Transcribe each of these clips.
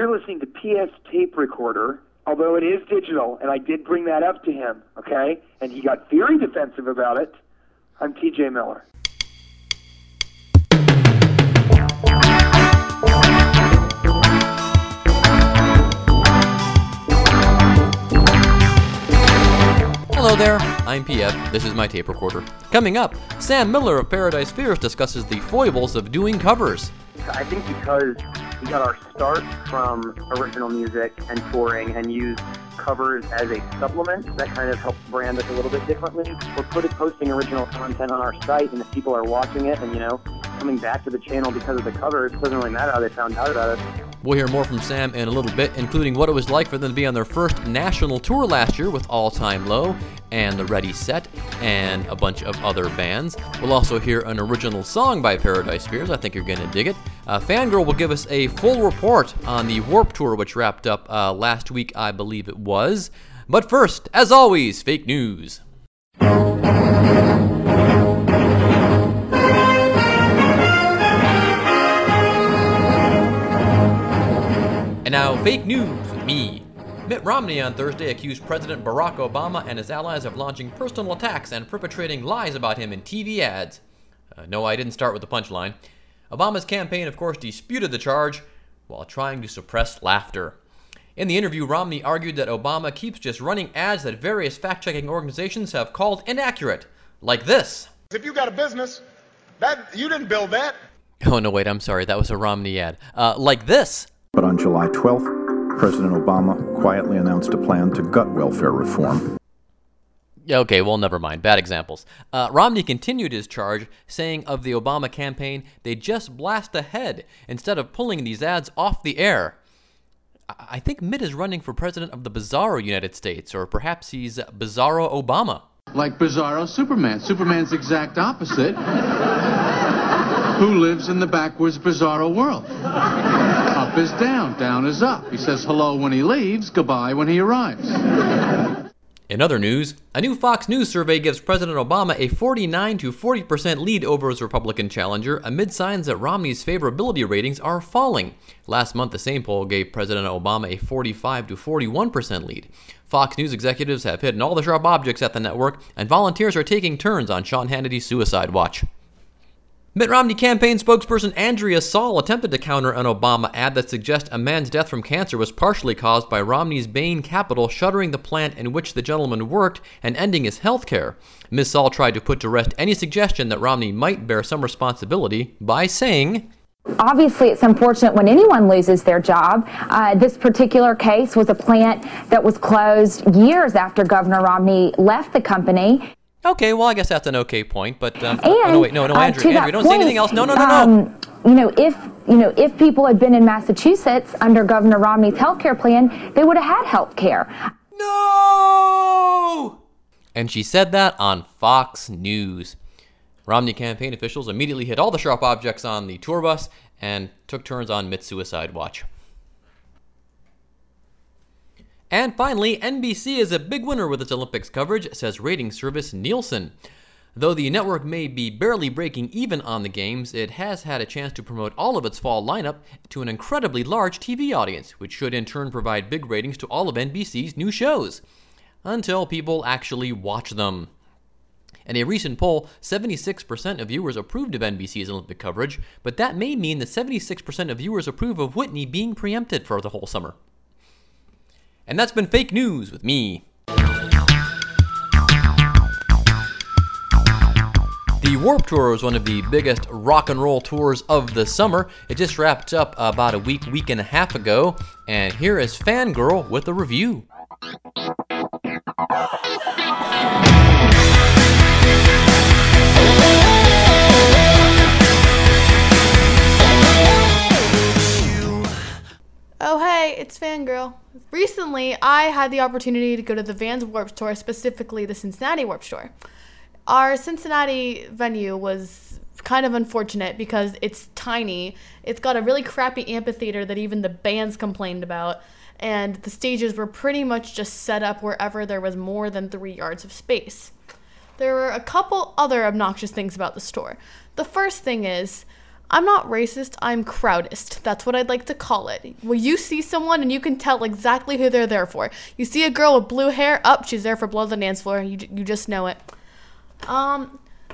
You're listening to PS Tape Recorder, although it is digital, and I did bring that up to him, okay? And he got very defensive about it. I'm TJ Miller. Hello there, I'm PF, this is my tape recorder. Coming up, Sam Miller of Paradise Fears discusses the foibles of doing covers. I think because we got our start from original music and touring and used covers as a supplement, that kind of helped brand us a little bit differently. We're posting original content on our site, and if people are watching it and, you know, coming back to the channel because of the covers, it doesn't really matter how they found out about us. We'll hear more from Sam in a little bit, including what it was like for them to be on their first national tour last year with All Time Low and The Ready Set and a bunch of other bands. We'll also hear an original song by Paradise Fears. I think you're going to dig it. Fangirl will give us a full report on the Warped Tour, which wrapped up last week, I believe it was. But first, as always, fake news. And now, fake news with me. Mitt Romney on Thursday accused President Barack Obama and his allies of launching personal attacks and perpetrating lies about him in TV ads. No, I didn't start with the punchline. Obama's campaign, of course, disputed the charge while trying to suppress laughter. In the interview, Romney argued that Obama keeps just running ads that various fact-checking organizations have called inaccurate, like this. If you got a business, that you didn't build that. Oh, no, wait, I'm sorry. That was a Romney ad. Like this. But on July 12th, President Obama quietly announced a plan to gut welfare reform. Okay, well, never mind. Bad examples. Romney continued his charge, saying of the Obama campaign, they just blast ahead instead of pulling these ads off the air. I think Mitt is running for president of the bizarro United States, or perhaps he's Bizarro Obama. Like Bizarro Superman. Superman's exact opposite. Who lives in the backwards bizarro world. Up is down, down is up. He says hello when he leaves, goodbye when he arrives. In other news, a new Fox News survey gives President Obama a 49 to 40% lead over his Republican challenger amid signs that Romney's favorability ratings are falling. Last month, the same poll gave President Obama a 45 to 41% lead. Fox News executives have hidden all the sharp objects at the network, and volunteers are taking turns on Sean Hannity's suicide watch. Mitt Romney campaign spokesperson Andrea Saul attempted to counter an Obama ad that suggests a man's death from cancer was partially caused by Romney's Bain Capital shuttering the plant in which the gentleman worked and ending his health care. Ms. Saul tried to put to rest any suggestion that Romney might bear some responsibility by saying, obviously, it's unfortunate when anyone loses their job. This particular case was a plant that was closed years after Governor Romney left the company. Okay, well, I guess that's an okay point, but Andrew, don't say anything else. No. If people had been in Massachusetts under Governor Romney's health care plan, they would have had health care. No! And she said that on Fox News. Romney campaign officials immediately hit all the sharp objects on the tour bus and took turns on Mitt's suicide watch. And finally, NBC is a big winner with its Olympics coverage, says rating service Nielsen. Though the network may be barely breaking even on the games, it has had a chance to promote all of its fall lineup to an incredibly large TV audience, which should in turn provide big ratings to all of NBC's new shows. Until people actually watch them. In a recent poll, 76% of viewers approved of NBC's Olympic coverage, but that may mean that 76% of viewers approve of Whitney being preempted for the whole summer. And that's been fake news with me. The Warped Tour was one of the biggest rock and roll tours of the summer. It just wrapped up about a week and a half ago. And here is Fangirl with a review. Oh, hey, it's Fangirl. Recently, I had the opportunity to go to the Vans Warped Tour, specifically the Cincinnati Warped Tour. Our Cincinnati venue was kind of unfortunate because it's tiny. It's got a really crappy amphitheater that even the bands complained about, and the stages were pretty much just set up wherever there was more than 3 yards of space. There were a couple other obnoxious things about this tour. The first thing is, I'm not racist, I'm crowdist. That's what I'd like to call it. Well, you see someone and you can tell exactly who they're there for. You see a girl with blue hair, up, she's there for Blood on the Dance Floor. You just know it.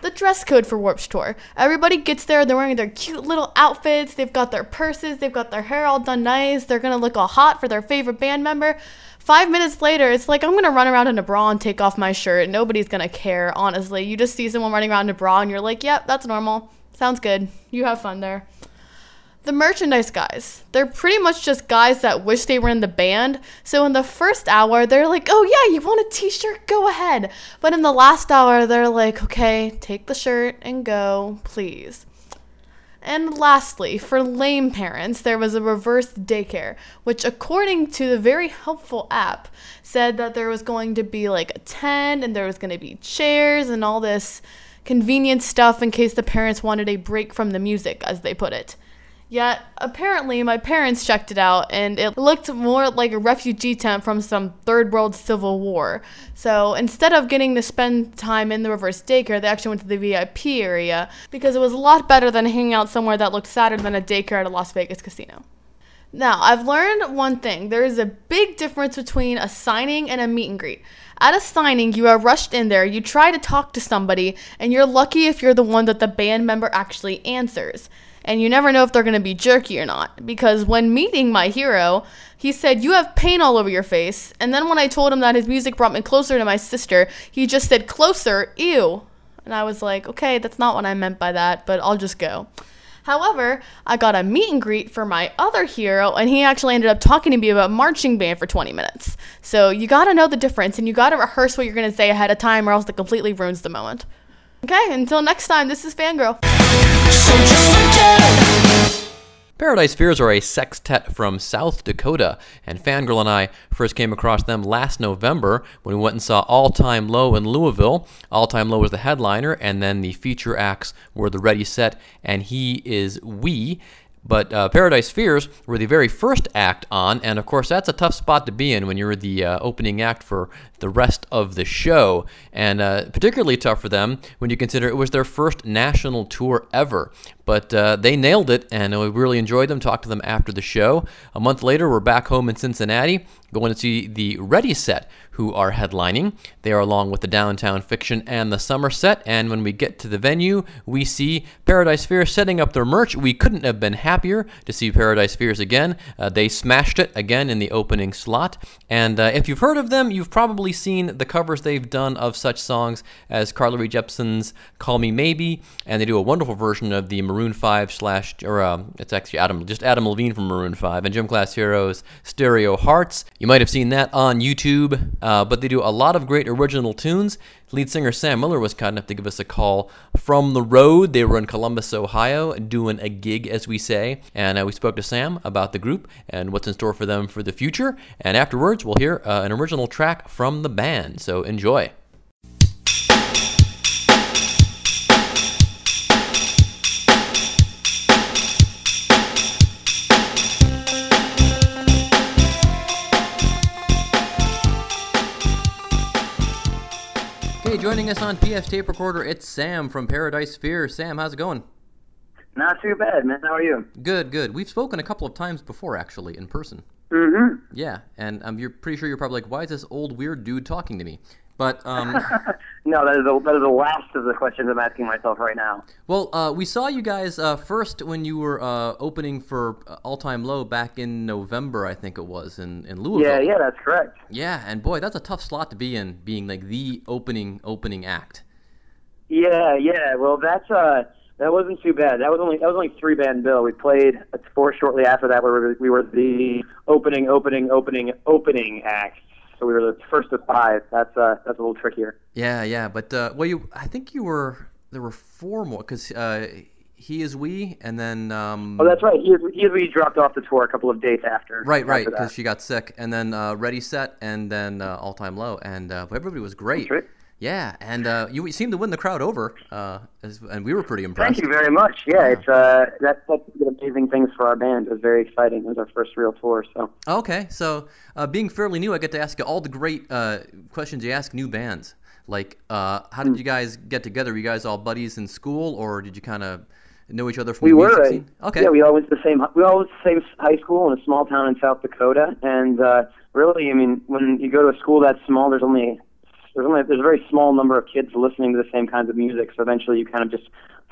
The dress code for Warped Tour. Everybody gets there, they're wearing their cute little outfits, they've got their purses, they've got their hair all done nice, they're gonna look all hot for their favorite band member. 5 minutes later, it's like, I'm gonna run around in a bra and take off my shirt. Nobody's gonna care, honestly. You just see someone running around in a bra and you're like, yep, that's normal. Sounds good. You have fun there. The merchandise guys, they're pretty much just guys that wish they were in the band. So in the first hour, they're like, oh yeah, you want a t-shirt? Go ahead. But in the last hour, they're like, okay, take the shirt and go, please. And lastly, for lame parents, there was a reverse daycare, which according to the very helpful app said that there was going to be like a tent and there was going to be chairs and all this convenient stuff in case the parents wanted a break from the music, as they put it. Yet, apparently, my parents checked it out, and it looked more like a refugee tent from some third world civil war. So instead of getting to spend time in the reverse daycare, they actually went to the VIP area, because it was a lot better than hanging out somewhere that looked sadder than a daycare at a Las Vegas casino. Now, I've learned one thing. There is a big difference between a signing and a meet and greet. At a signing, you are rushed in there, you try to talk to somebody, and you're lucky if you're the one that the band member actually answers. And you never know if they're going to be jerky or not. Because when meeting my hero, he said, you have paint all over your face. And then when I told him that his music brought me closer to my sister, he just said, closer, ew. And I was like, okay, that's not what I meant by that, but I'll just go. However, I got a meet and greet for my other hero, and he actually ended up talking to me about marching band for 20 minutes. So you got to know the difference, and you got to rehearse what you're going to say ahead of time, or else it completely ruins the moment. Okay, until next time, this is Fangirl. Paradise Fears are a sextet from South Dakota, and Fangirl and I first came across them last November when we went and saw All Time Low in Louisville. All Time Low was the headliner, and then the feature acts were The Ready Set and He Is We. But Paradise Fears were the very first act on, and of course that's a tough spot to be in when you're the opening act for the rest of the show, and particularly tough for them when you consider it was their first national tour ever. But they nailed it, and we really enjoyed them, talked to them after the show. A month later, we're back home in Cincinnati, going to see the Ready Set, who are headlining. They are along with the Downtown Fiction and the Summer Set, and when we get to the venue, we see Paradise Fears setting up their merch. We couldn't have been happier to see Paradise Fears again. They smashed it again in the opening slot, and if you've heard of them, you've probably seen the covers they've done of such songs as Carly Rae Jepsen's Call Me Maybe, and they do a wonderful version of the Maroon 5 it's actually Adam Levine from Maroon 5, and Gym Class Heroes' Stereo Hearts. You might have seen that on YouTube, but they do a lot of great original tunes. Lead singer Sam Miller was kind enough to give us a call from the road. They were in Columbus, Ohio, doing a gig, as we say, and we spoke to Sam about the group and what's in store for them for the future, and afterwards we'll hear an original track from the band, so enjoy. Joining us on PF's Tape Recorder, it's Sam from Paradise Fears. Sam, how's it going? Not too bad, man. How are you? Good, good. We've spoken a couple of times before, actually, in person. Mm-hmm. Yeah, and you're pretty sure you're probably like, why is this old weird dude talking to me? But no, that is the last of the questions I'm asking myself right now. Well, we saw you guys first when you were opening for All Time Low back in November, I think it was, in Louisville. Yeah, that's correct. Yeah, and boy, that's a tough slot to be in, being like the opening act. Yeah. Well, that's that wasn't too bad. That was only three-band bill. We played four shortly after that. We were the opening act. So we were the first of five. That's a little trickier. Yeah. But there were four more because He Is We, and then that's right. He Is We dropped off the tour a couple of days after. Right. Because she got sick, and then Ready Set, and then All Time Low, and but everybody was great. That's right. Yeah, and you seemed to win the crowd over, and we were pretty impressed. Thank you very much. Yeah. It's that's amazing things for our band. It was very exciting. It was our first real tour. So okay, so being fairly new, I get to ask you all the great questions you ask new bands. Like, how did you guys get together? Were you guys all buddies in school, or did you kind of know each other from the music scene? Okay. Yeah, we all went to the same high school in a small town in South Dakota, and really, I mean, when you go to a school that small, there's a very small number of kids listening to the same kinds of music, so eventually you kind of just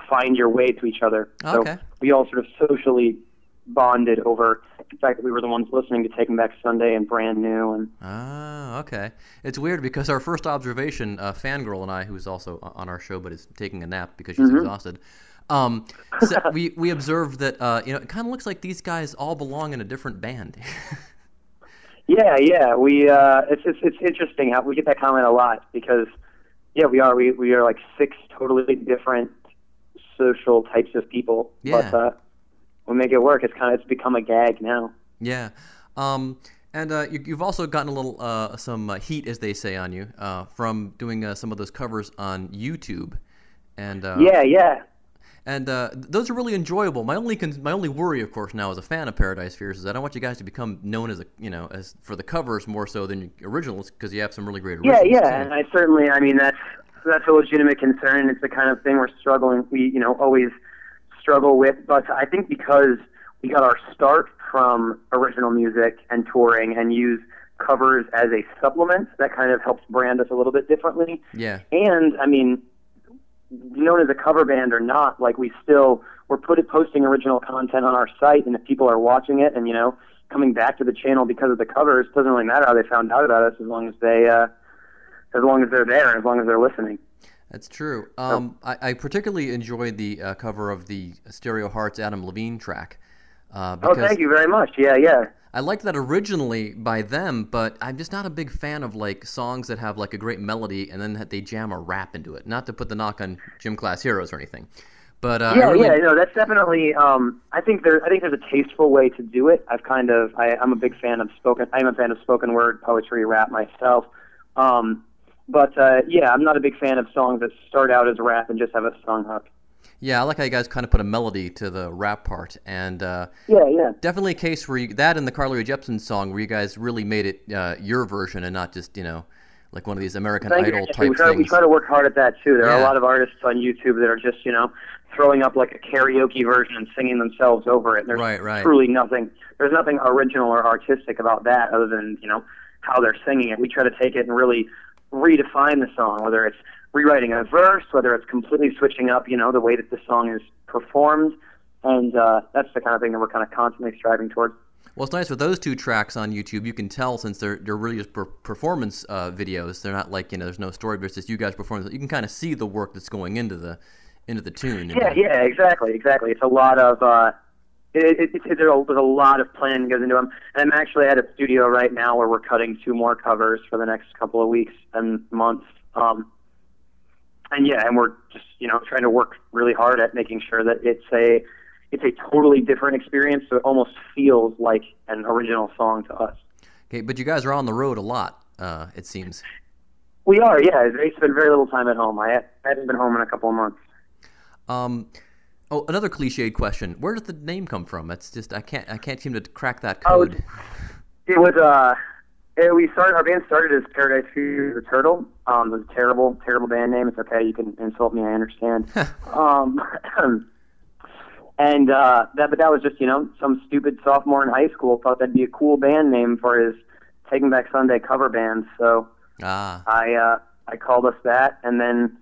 find your way to each other. Okay. So we all sort of socially bonded over the fact that we were the ones listening to Taking Back Sunday and Brand New. And okay. It's weird because our first observation, Fangirl and I, who's also on our show but is taking a nap because she's exhausted, so we observed that it kind of looks like these guys all belong in a different band. Yeah. We it's interesting how we get that comment a lot because we are like six totally different social types of people. Yeah. But we make it work. It's become a gag now. Yeah. And you've also gotten a little some heat, as they say, on you from doing some of those covers on YouTube. And yeah. And those are really enjoyable. My only worry, of course, now as a fan of Paradise Fears, is I don't want you guys to become known as for the covers more so than your originals, because you have some really great originals. Yeah. And that's a legitimate concern. It's the kind of thing we always struggle with. But I think because we got our start from original music and touring and use covers as a supplement, that kind of helps brand us a little bit differently. Yeah. And known as a cover band or not, like we're posting original content on our site, and if people are watching it and coming back to the channel because of the covers, it doesn't really matter how they found out about us, as long as they're there and as long as they're listening. That's true. I particularly enjoyed the cover of the Stereo Hearts Adam Levine track. Because thank you very much. Yeah. I liked that originally by them, but I'm just not a big fan of songs that have a great melody and then they jam a rap into it. Not to put the knock on Gym Class Heroes or anything, but that's definitely. I think there's a tasteful way to do it. I'm a big fan of spoken. I'm a fan of spoken word poetry, rap myself. But I'm not a big fan of songs that start out as rap and just have a song hook. Yeah, I like how you guys kind of put a melody to the rap part, and definitely a case where that and the Carly Rae Jepsen song where you guys really made it your version and not just like one of these American Idol type things. We try to work hard at that too. There are a lot of artists on YouTube that are just throwing up like a karaoke version and singing themselves over it. And there's truly nothing. There's nothing original or artistic about that other than how they're singing it. We try to take it and really redefine the song, whether it's rewriting a verse, whether it's completely switching up, the way that the song is performed, and that's the kind of thing that we're kind of constantly striving towards. Well, it's nice with those two tracks on YouTube. You can tell since they're really just performance videos. They're not there's no story, but it's just you guys performing. You can kind of see the work that's going into the tune. Exactly. It's a lot of there's a lot of planning goes into them. And I'm actually at a studio right now where we're cutting two more covers for the next couple of weeks and months. And we're just, trying to work really hard at making sure that it's a totally different experience, so it almost feels like an original song to us. Okay, but you guys are on the road a lot, it seems. We are, yeah. I spend very little time at home. I haven't been home in a couple of months. Another cliched question. Where does the name come from? That's just I can't seem to crack that code. Our band started as Paradise Fears the Turtle. It was a terrible, terrible band name. It's okay. You can insult me. I understand. But that was just, some stupid sophomore in high school thought that'd be a cool band name for his Taking Back Sunday cover band. So I called us that, and then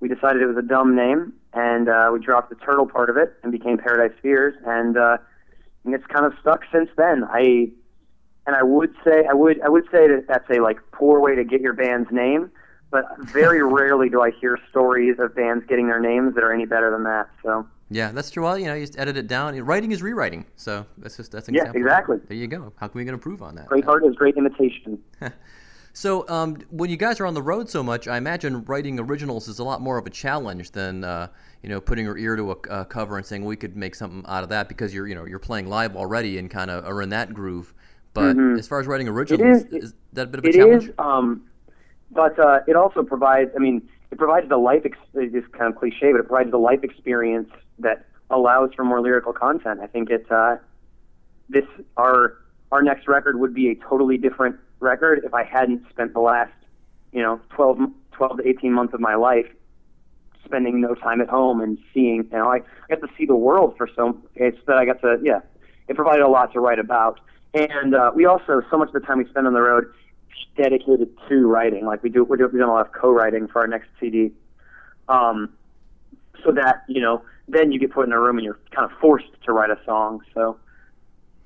we decided it was a dumb name, and we dropped the turtle part of it and became Paradise Fears, and it's kind of stuck since then. I would say that that's a poor way to get your band's name, but very rarely do I hear stories of bands getting their names that are any better than that. So yeah, that's true. Well, you just edit it down. Writing is rewriting, so that's an example. Yeah, exactly. There you go. How can we improve on that? Great art is great imitation. So when you guys are on the road so much, I imagine writing originals is a lot more of a challenge than putting your ear to a cover and saying we could make something out of that, because you're playing live already and kind of are in that groove. But as far as writing originals, is that a bit of a challenge? It is, but it also provides, it provides the life experience that allows for more lyrical content. I think our next record would be a totally different record if I hadn't spent the last, 12 to 18 months of my life spending no time at home and seeing, you know, I got to see the world for so it's that I got to, yeah, it provided a lot to write about. And we also, so much of the time we spend on the road dedicated to writing. Like we're doing a lot of co-writing for our next CD. So that, you know, then you get put in a room and you're kind of forced to write a song. So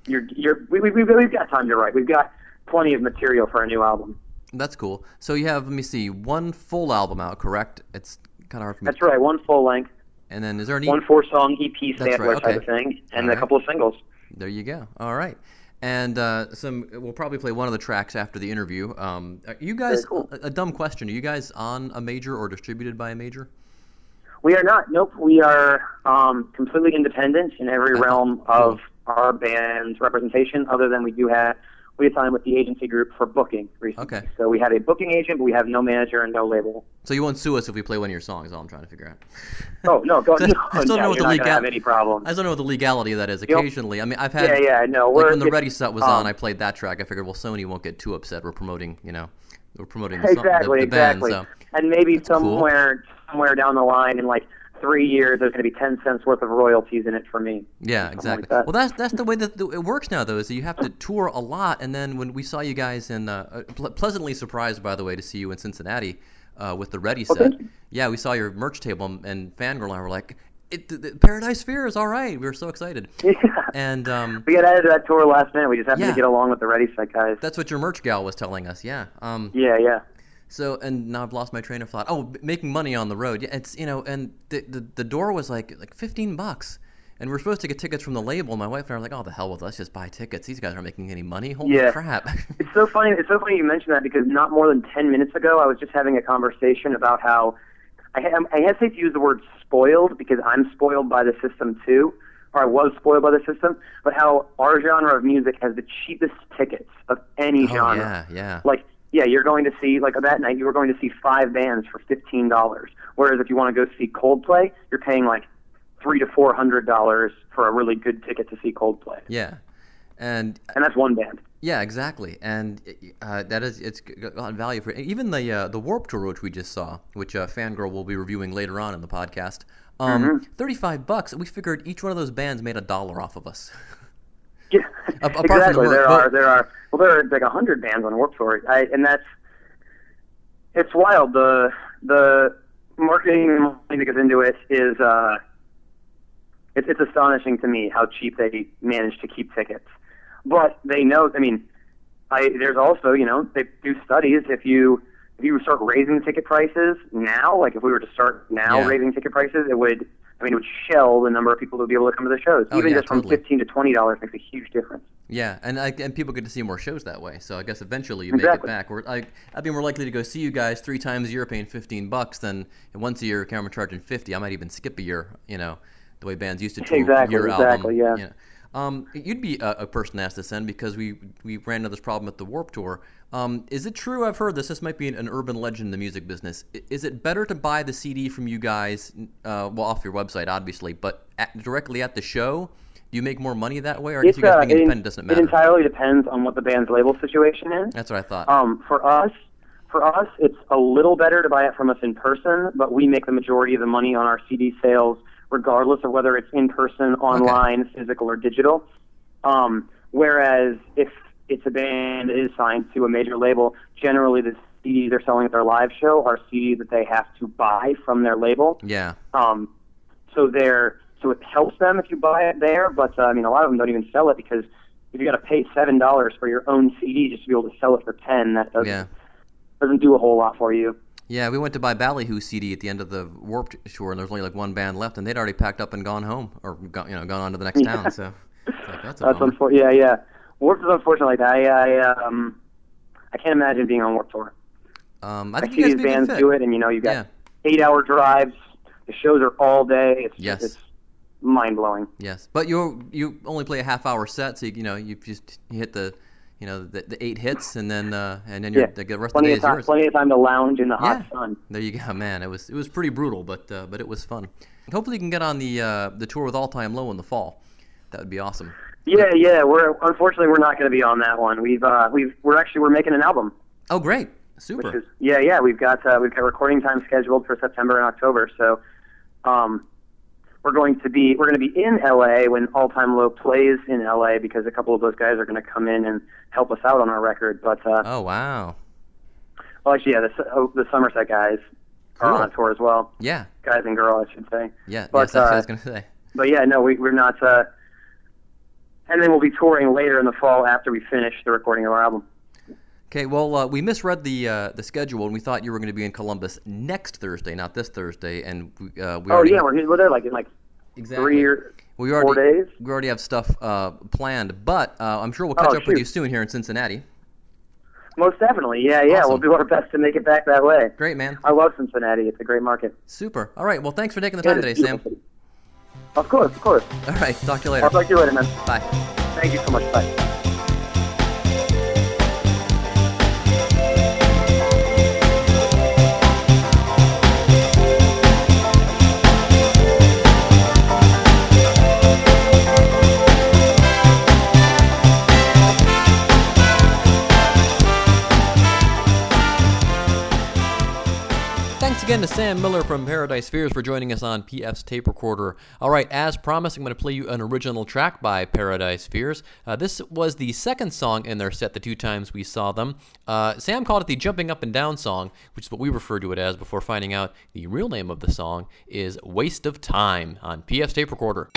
we've got time to write. We've got plenty of material for a new album. That's cool. So you have, let me see, one full album out, correct? It's kind of hard for me. That's right, one full length. And then is there any... one four-song EP sampler type of thing, and a couple of singles. There you go. All right. And we'll probably play one of the tracks after the interview. Are you guys, a dumb question, are you guys on a major or distributed by a major? We are not. Nope. We are completely independent in every realm of our band's representation, other than we signed with the agency group for booking recently. Okay. So we have a booking agent, but we have no manager and no label. So you won't sue us if we play one of your songs, is all I'm trying to figure out. Oh, no. Go ahead. I still don't know what the legality of that is. Occasionally. Yep. I mean, I've had... Yeah, no. Like when The Ready Set was on, I played that track. I figured, well, Sony won't get too upset. We're promoting, you know, the band. So. And maybe that's somewhere down the line in like 3 years, there's going to be 10 cents worth of royalties in it for me. Yeah, exactly. Like that. Well, that's the way that it works now, though, is that you have to tour a lot. And then when we saw you guys in, pleasantly surprised, by the way, to see you in Cincinnati with the Ready Set. Okay. Yeah, we saw your merch table, and Fangirl and I were like, Paradise Fears, all right. We were so excited. Yeah. And we got added to that tour last minute. We just happened to get along with the Ready Set guys. That's what your merch gal was telling us, yeah. Yeah. So, and now I've lost my train of thought. Oh, making money on the road. Yeah, it's, you know, and the door was like $15. And we're supposed to get tickets from the label. My wife and I were like, oh, the hell with us. Just buy tickets. These guys aren't making any money. Holy crap. It's so funny you mentioned that, because not more than 10 minutes ago, I was just having a conversation about how I hesitate to use the word spoiled, because I'm spoiled by the system too, or I was spoiled by the system, but how our genre of music has the cheapest tickets of any genre. Yeah. Like, yeah, you're going to see, like that night, you were going to see 5 bands for $15. Whereas if you want to go see Coldplay, you're paying like $300 to $400 for a really good ticket to see Coldplay. Yeah, and that's one band. Yeah, exactly, and it's got value for even the Warped Tour, which we just saw, which Fangirl will be reviewing later on in the podcast. $35. We figured each one of those bands made $1 off of us. Yeah, exactly. There are like 100 bands on Warped Tour, and it's wild. The marketing that goes into it is it's astonishing to me how cheap they manage to keep tickets. But they know. I mean, there's also, you know, they do studies. If you start raising ticket prices now, like if we were to start now raising ticket prices, it would shell the number of people who would be able to come to the shows. Even just from $15 to $20 makes a huge difference. Yeah, and people get to see more shows that way. So I guess eventually you make it back. I'd be more likely to go see you guys 3 times a year paying $15 than once a year camera charging $50. I might even skip a year, you know, the way bands used to tour your album. Yeah. You'd be a person to ask this then, because we ran into this problem at the Warped Tour. Is it true? I've heard this might be an urban legend in the music business. Is it better to buy the CD from you guys, off your website, obviously, but directly at the show? Do you make more money that way, or do you guys being independent doesn't matter? It entirely depends on what the band's label situation is. That's what I thought. For us, it's a little better to buy it from us in person, but we make the majority of the money on our CD sales, regardless of whether it's in person, online, physical, or digital. Whereas if it's a band that is signed to a major label, generally the CDs they're selling at their live show are CDs that they have to buy from their label. Yeah. So it helps them if you buy it there, but I mean, a lot of them don't even sell it, because if you got to pay $7 for your own CD just to be able to sell it for $10, that doesn't do a whole lot for you. Yeah, we went to buy Ballyhoo CD at the end of the Warped Tour, and there was only like one band left, and they'd already packed up and gone home, or gone on to the next town. So that's unfortunate. Yeah. Warped is unfortunate like that. I can't imagine being on Warped Tour. I think these bands do it, and you know, you've got 8-hour drives. The shows are all day. It's mind blowing. Yes, but you only play a half-hour set, so you hit the. You know, the 8 hits, and then the rest of the day is yours. Plenty of time to lounge in the hot sun. There you go, man. It was pretty brutal, but it was fun. Hopefully, you can get on the tour with All Time Low in the fall. That would be awesome. Yeah. Unfortunately we're not going to be on that one. We're actually making an album. Oh, great! Super. Which is, yeah. We've got recording time scheduled for September and October. So we're going to be in LA when All Time Low plays in LA, because a couple of those guys are going to come in and help us out on our record. But oh wow. Well, actually, yeah, the Summer Set guys are on tour as well. Yeah. Guys and girl, I should say. Yeah. But yes, that's what I was going to say. But yeah, no, we're not. And then we'll be touring later in the fall after we finish the recording of our album. Okay, well, we misread the schedule, and we thought you were going to be in Columbus next Thursday, not this Thursday. And we're there in exactly 3 or 4 days. We already have stuff planned, but I'm sure we'll catch up with you soon here in Cincinnati. Most definitely, yeah. Awesome. We'll do our best to make it back that way. Great, man. I love Cincinnati. It's a great market. Super. All right, well, thanks for taking the time today, Sam. Of course. All right, talk to you later. I'll talk to you later, man. Bye. Thank you so much. Bye. Again to Sam Miller from Paradise Fears for joining us on PF's Tape Recorder. All right, as promised, I'm going to play you an original track by Paradise Fears. This was the second song in their set the two times we saw them. Sam called it the Jumping Up and Down song, which is what we refer to it as before finding out the real name of the song is Waste of Time on PF's Tape Recorder.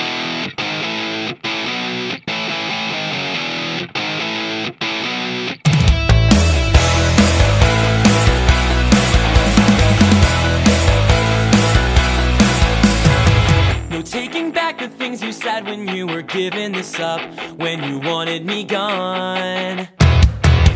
Taking back the things you said when you were giving this up, when you wanted me gone.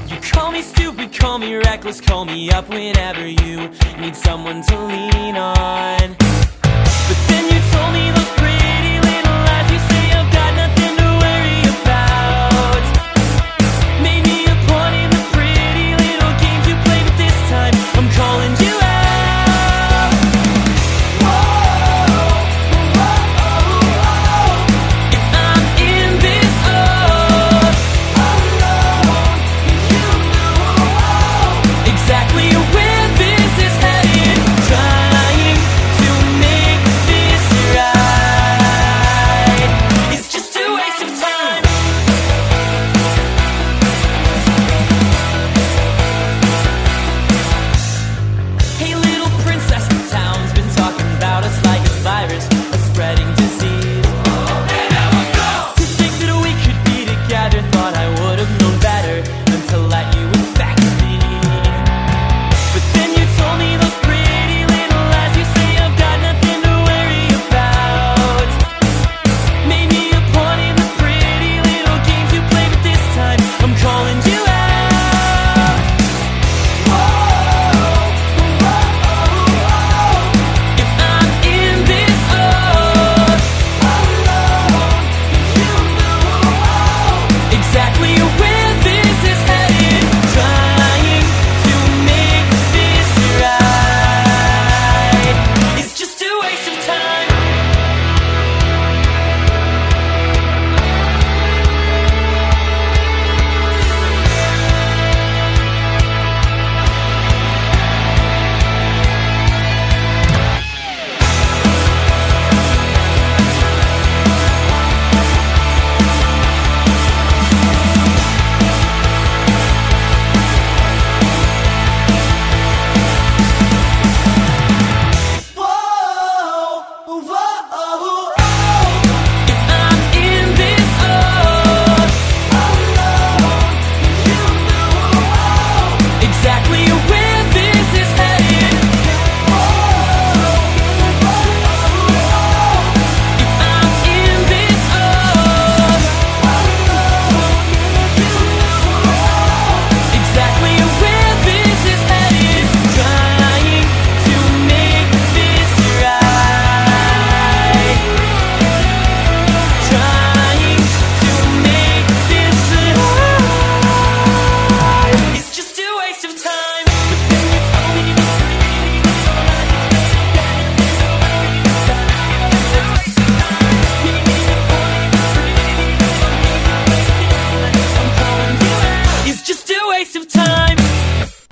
You call me stupid, call me reckless, call me up whenever you need someone to lean on. But then you told me those pretty little lies you say I've got nothing to worry about. Made me a pawn in the pretty little games you play, but this time I'm calling you out. Time to make this right.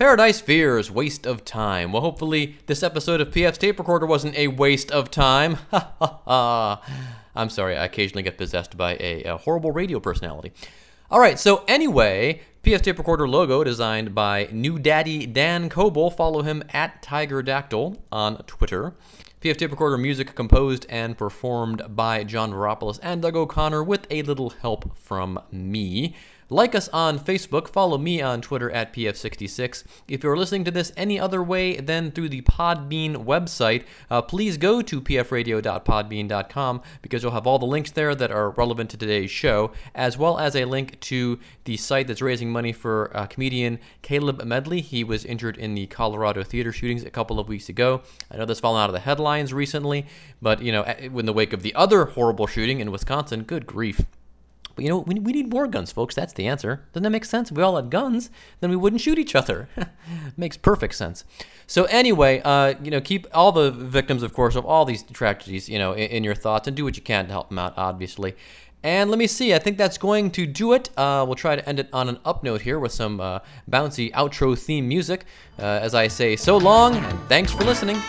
Paradise Fears, Waste of Time. Well, hopefully this episode of PF's Tape Recorder wasn't a waste of time. Ha ha ha. I'm sorry, I occasionally get possessed by a horrible radio personality. All right, so anyway, PF's Tape Recorder logo designed by New Daddy Dan Coble. Follow him at TigerDactyl on Twitter. PF Tape Recorder music composed and performed by John Veropolis and Doug O'Connor with a little help from me. Like us on Facebook, follow me on Twitter at PF66. If you're listening to this any other way than through the Podbean website, please go to pfradio.podbean.com because you'll have all the links there that are relevant to today's show, as well as a link to the site that's raising money for comedian Caleb Medley. He was injured in the Colorado theater shootings a couple of weeks ago. I know that's fallen out of the headlines recently, but, you know, in the wake of the other horrible shooting in Wisconsin, good grief. But, you know, we need more guns, folks. That's the answer. Doesn't that make sense? If we all had guns, then we wouldn't shoot each other. Makes perfect sense. So anyway, you know, keep all the victims, of course, of all these tragedies, you know, in your thoughts, and do what you can to help them out, obviously. And let me see. I think that's going to do it. We'll try to end it on an up note here with some bouncy outro theme music. As I say, so long, and thanks for listening.